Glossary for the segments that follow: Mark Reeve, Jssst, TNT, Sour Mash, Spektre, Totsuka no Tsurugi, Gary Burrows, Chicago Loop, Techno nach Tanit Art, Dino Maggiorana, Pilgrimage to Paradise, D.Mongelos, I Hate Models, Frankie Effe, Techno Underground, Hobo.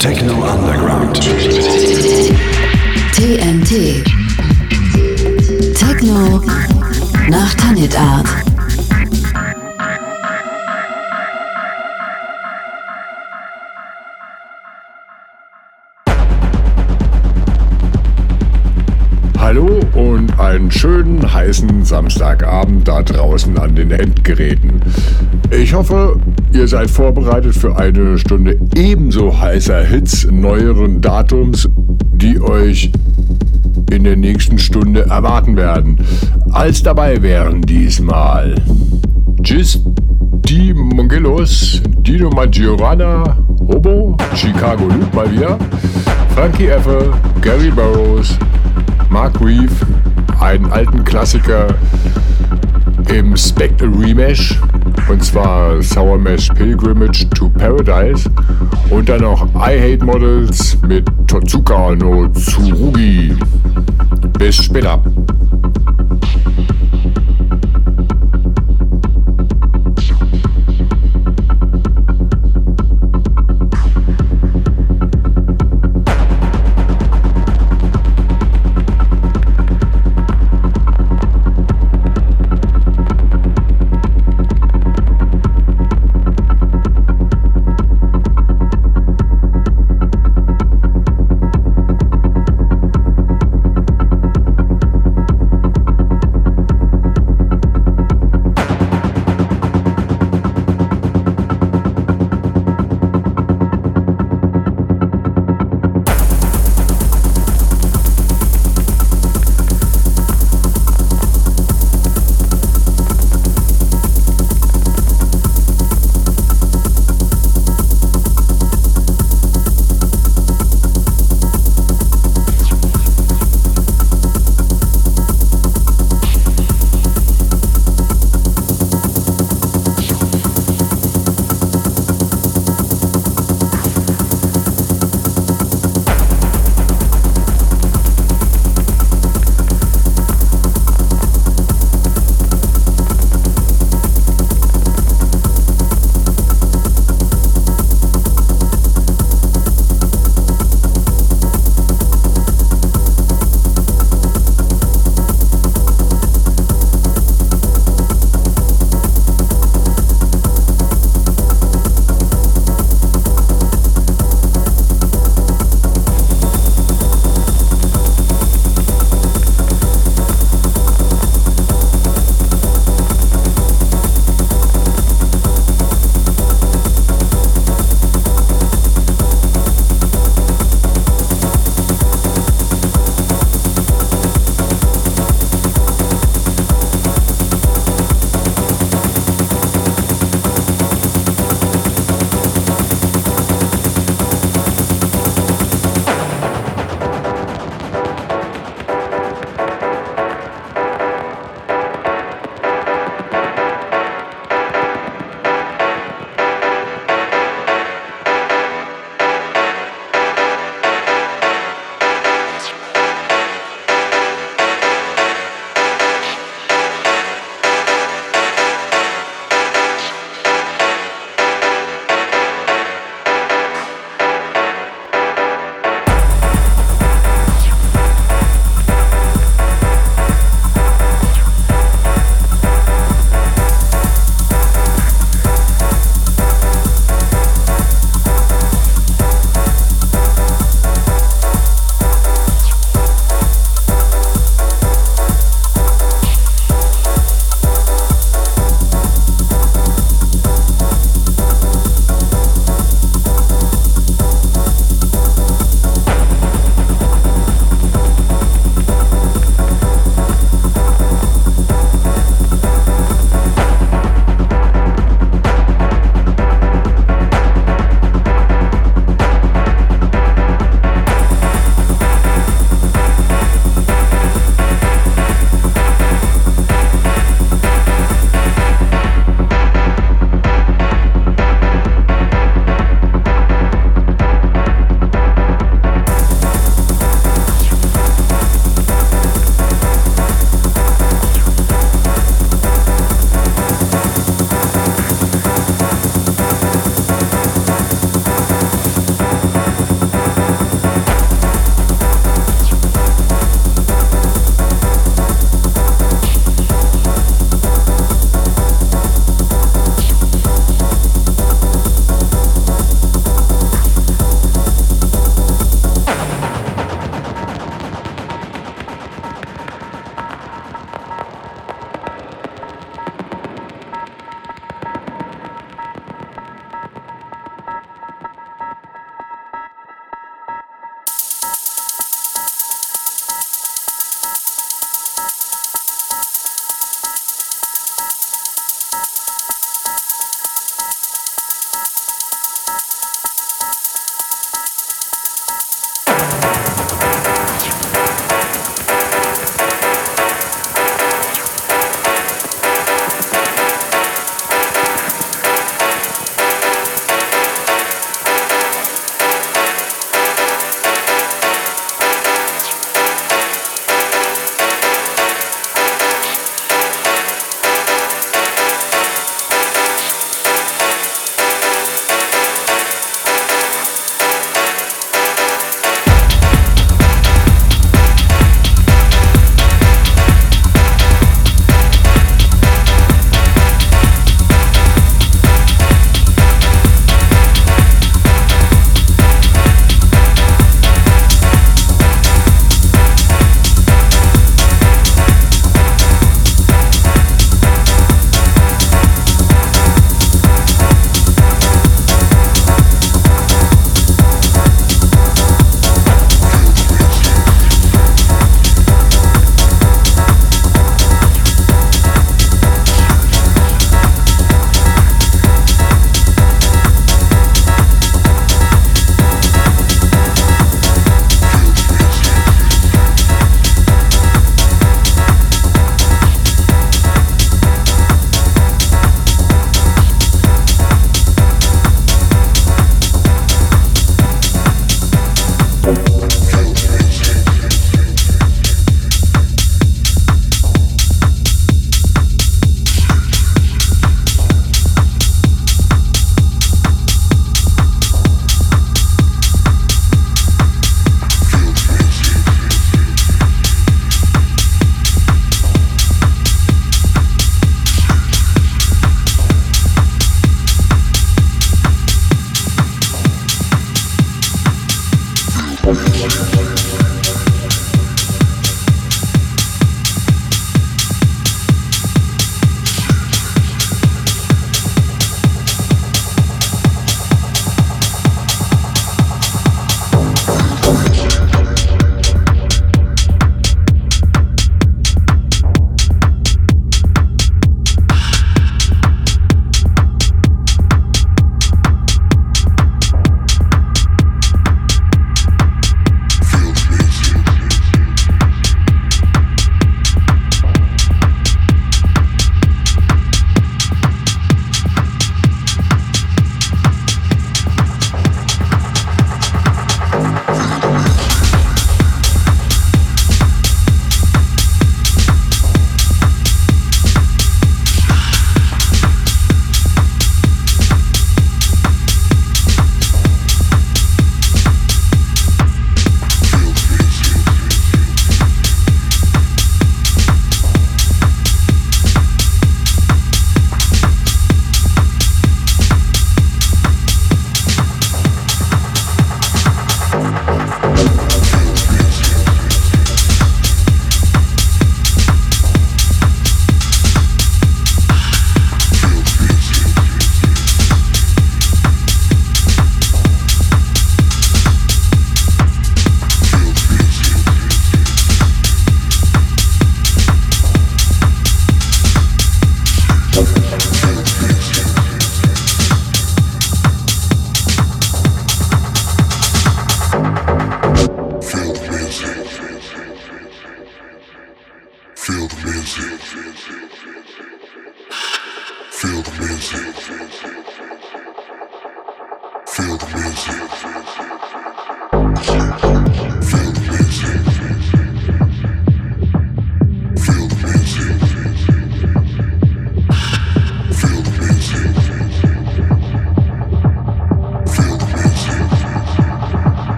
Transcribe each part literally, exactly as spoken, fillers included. Techno Underground. T N T. Techno nach Tanit Art. Hallo und einen schönen heißen Samstagabend da draußen an den Endgeräten. Ich hoffe, ihr seid vorbereitet für eine Stunde ebenso heißer Hits neueren Datums, die euch in der nächsten Stunde erwarten werden. Als dabei wären diesmal Jssst, D.Mongelos, Dino Maggiorana, Hobo, Chicago Loop bei mir, Frankie Effe, Gary Burrows, Mark Reeve, einen alten Klassiker im Spektre Remash, und zwar Sour Mash Pilgrimage to Paradise, und dann noch I Hate Models mit Totsuka no Tsurugi. Bis später.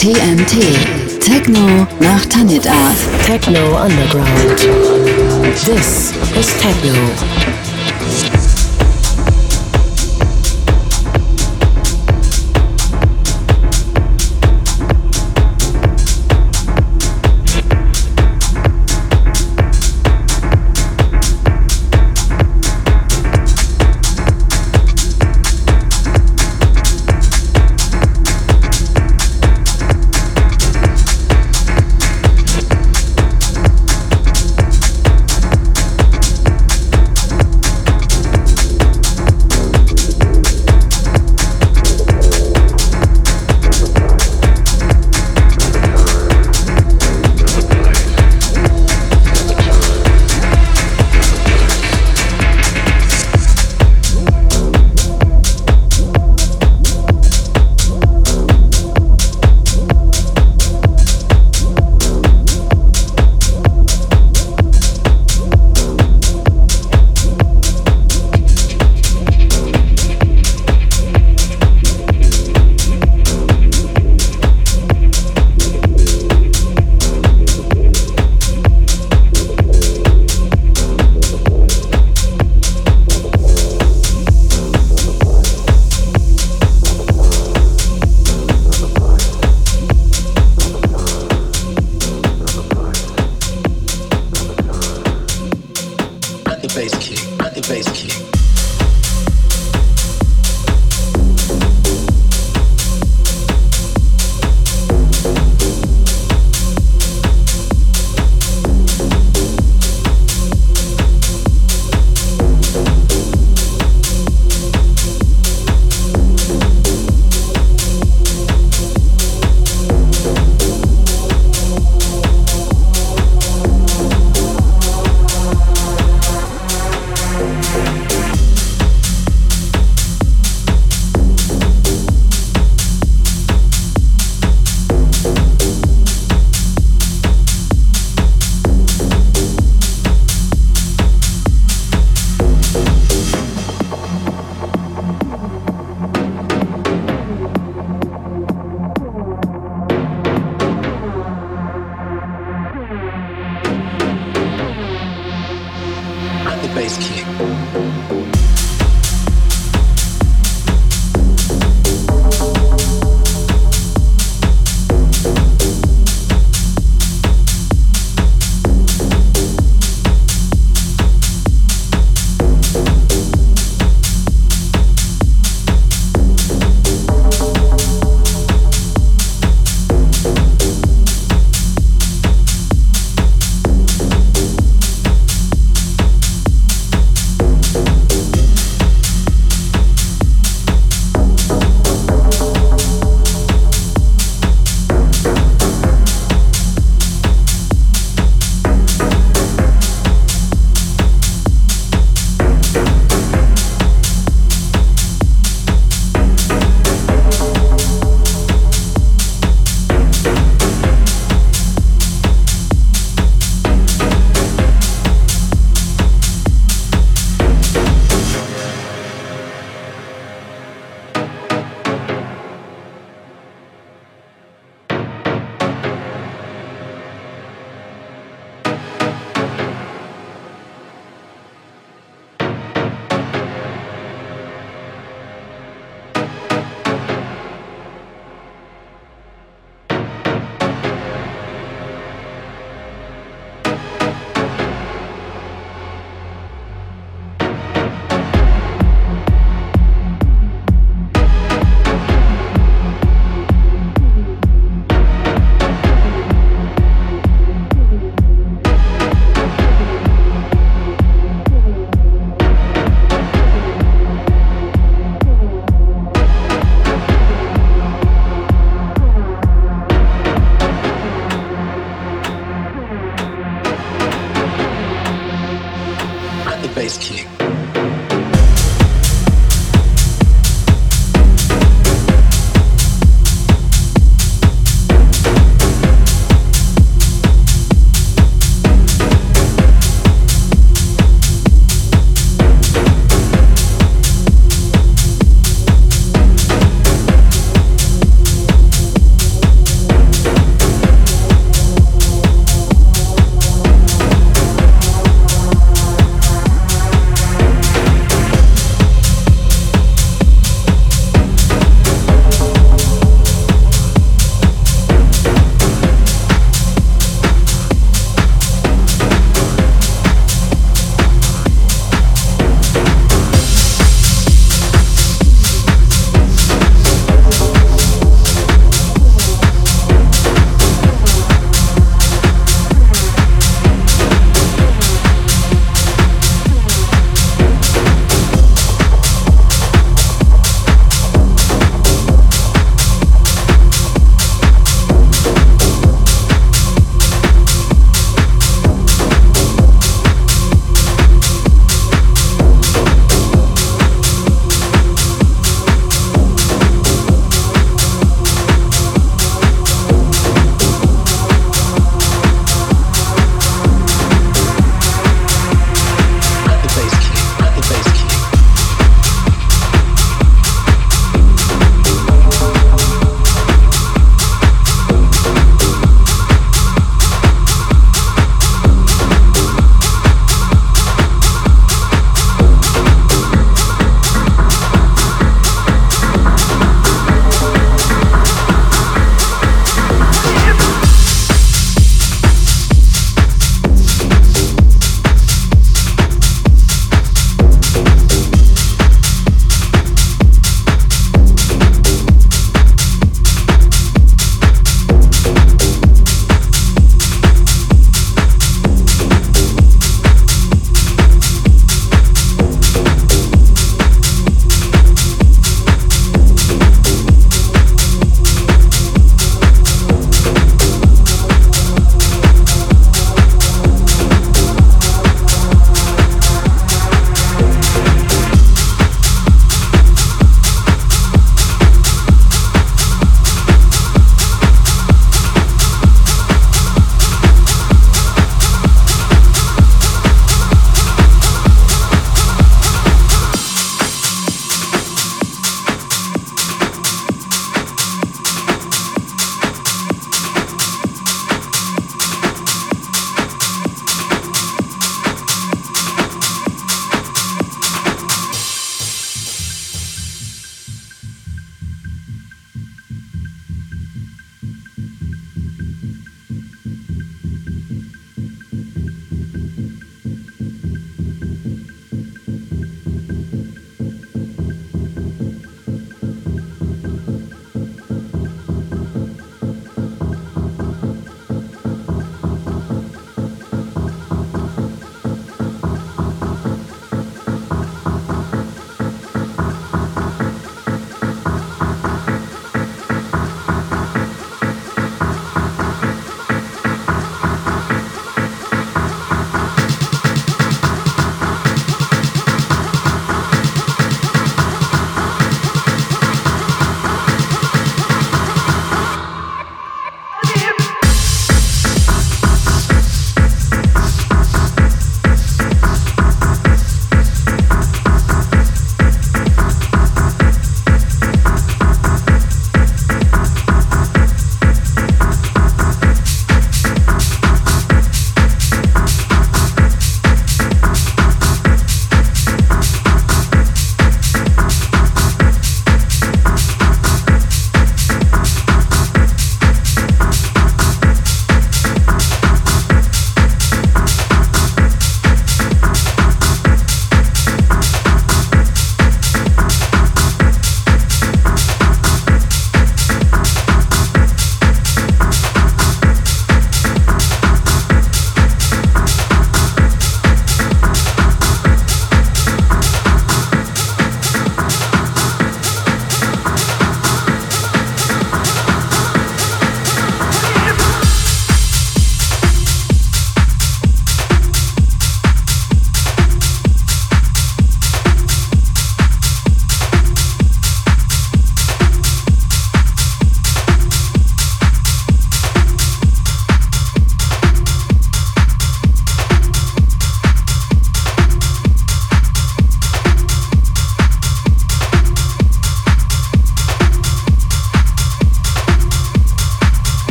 T N T. Techno nach Tanit Art. Techno Underground. This is Techno.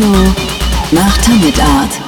Techno nach Tanit Art.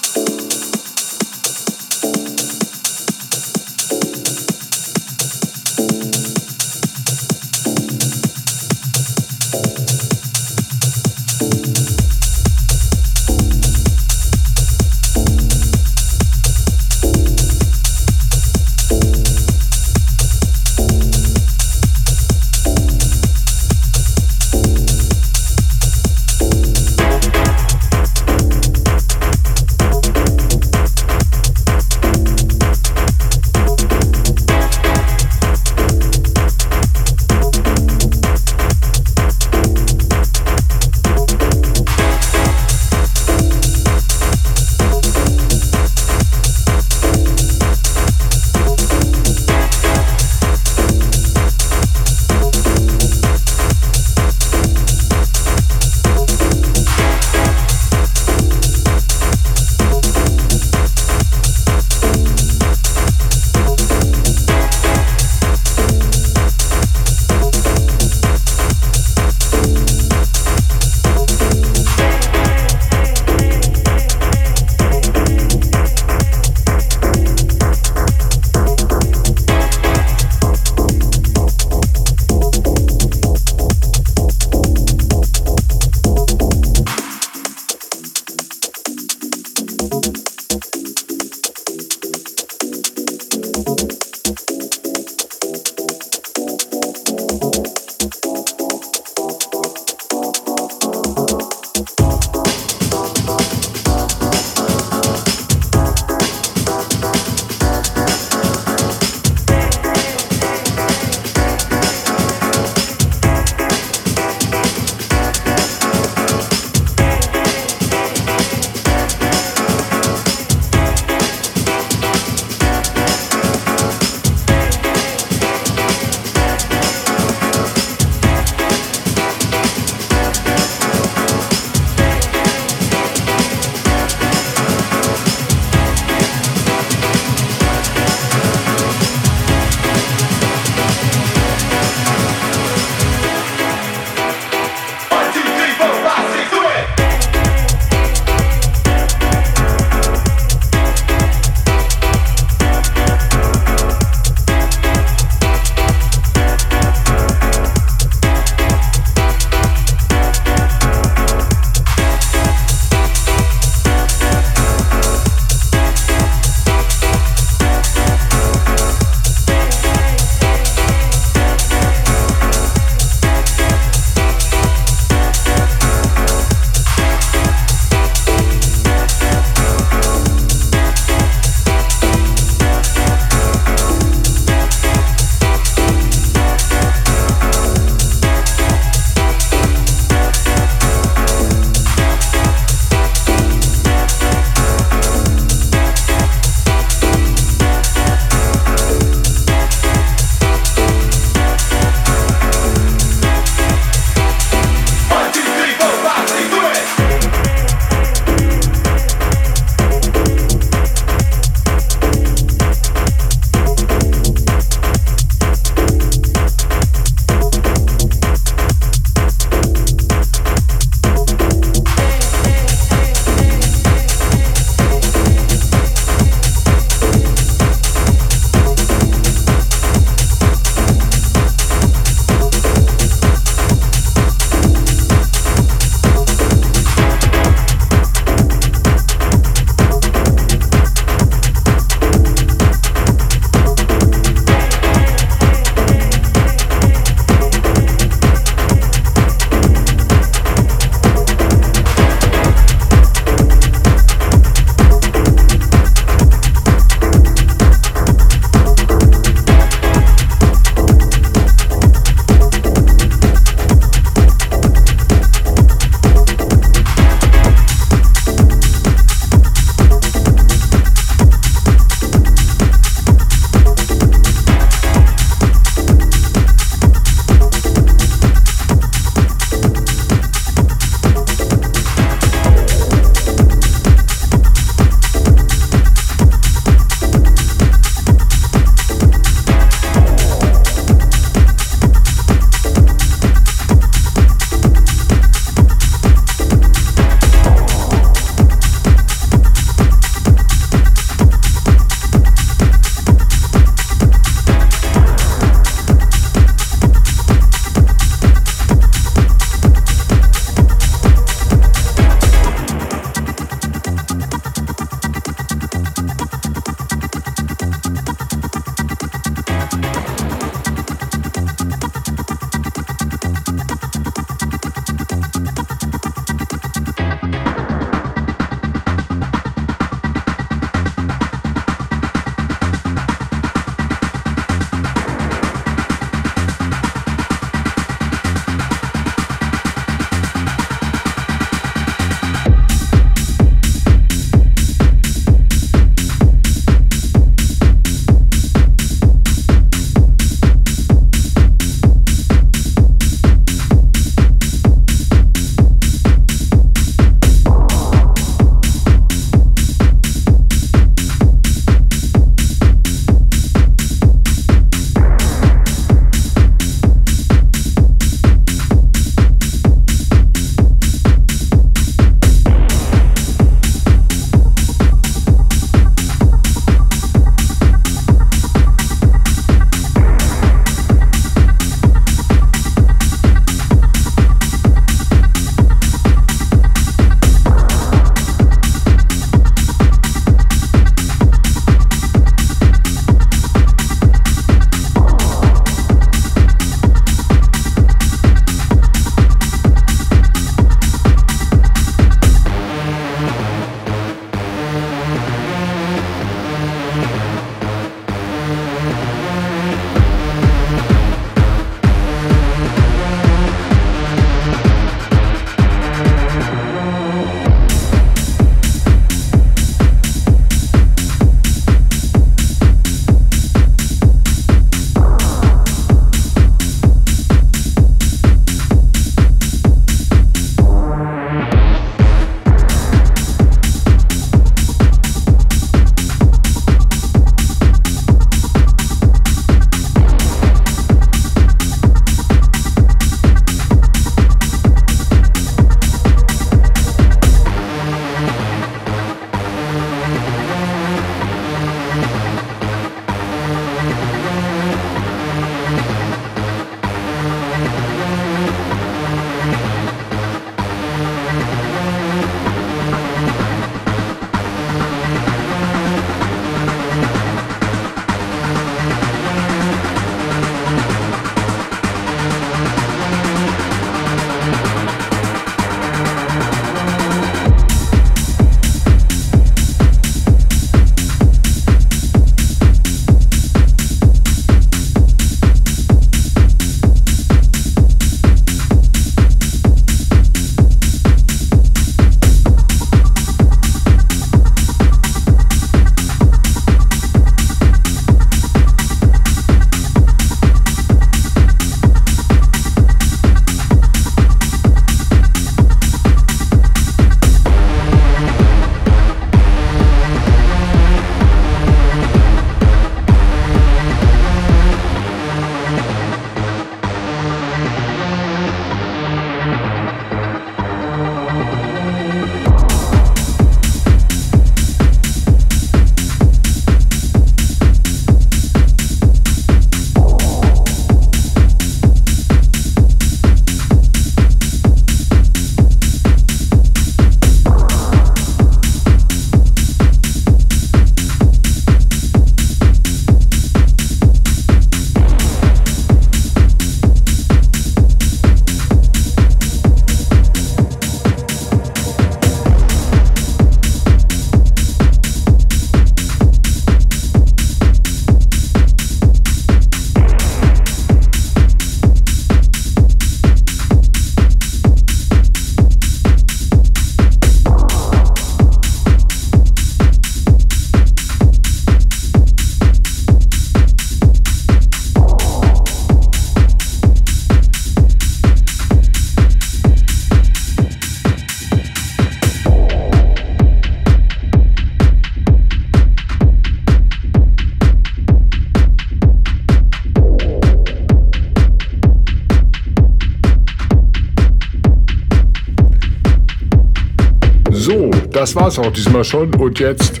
Das war's auch diesmal schon. Und jetzt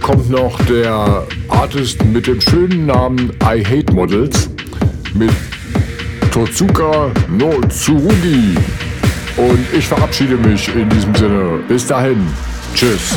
kommt noch der Artist mit dem schönen Namen I Hate Models mit Totsuka no Tsurugi. Und ich verabschiede mich in diesem Sinne. Bis dahin. Tschüss.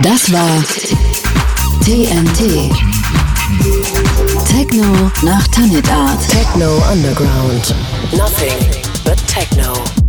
Das war T N T. Techno nach Tanit Art. Techno Underground. Nothing but techno.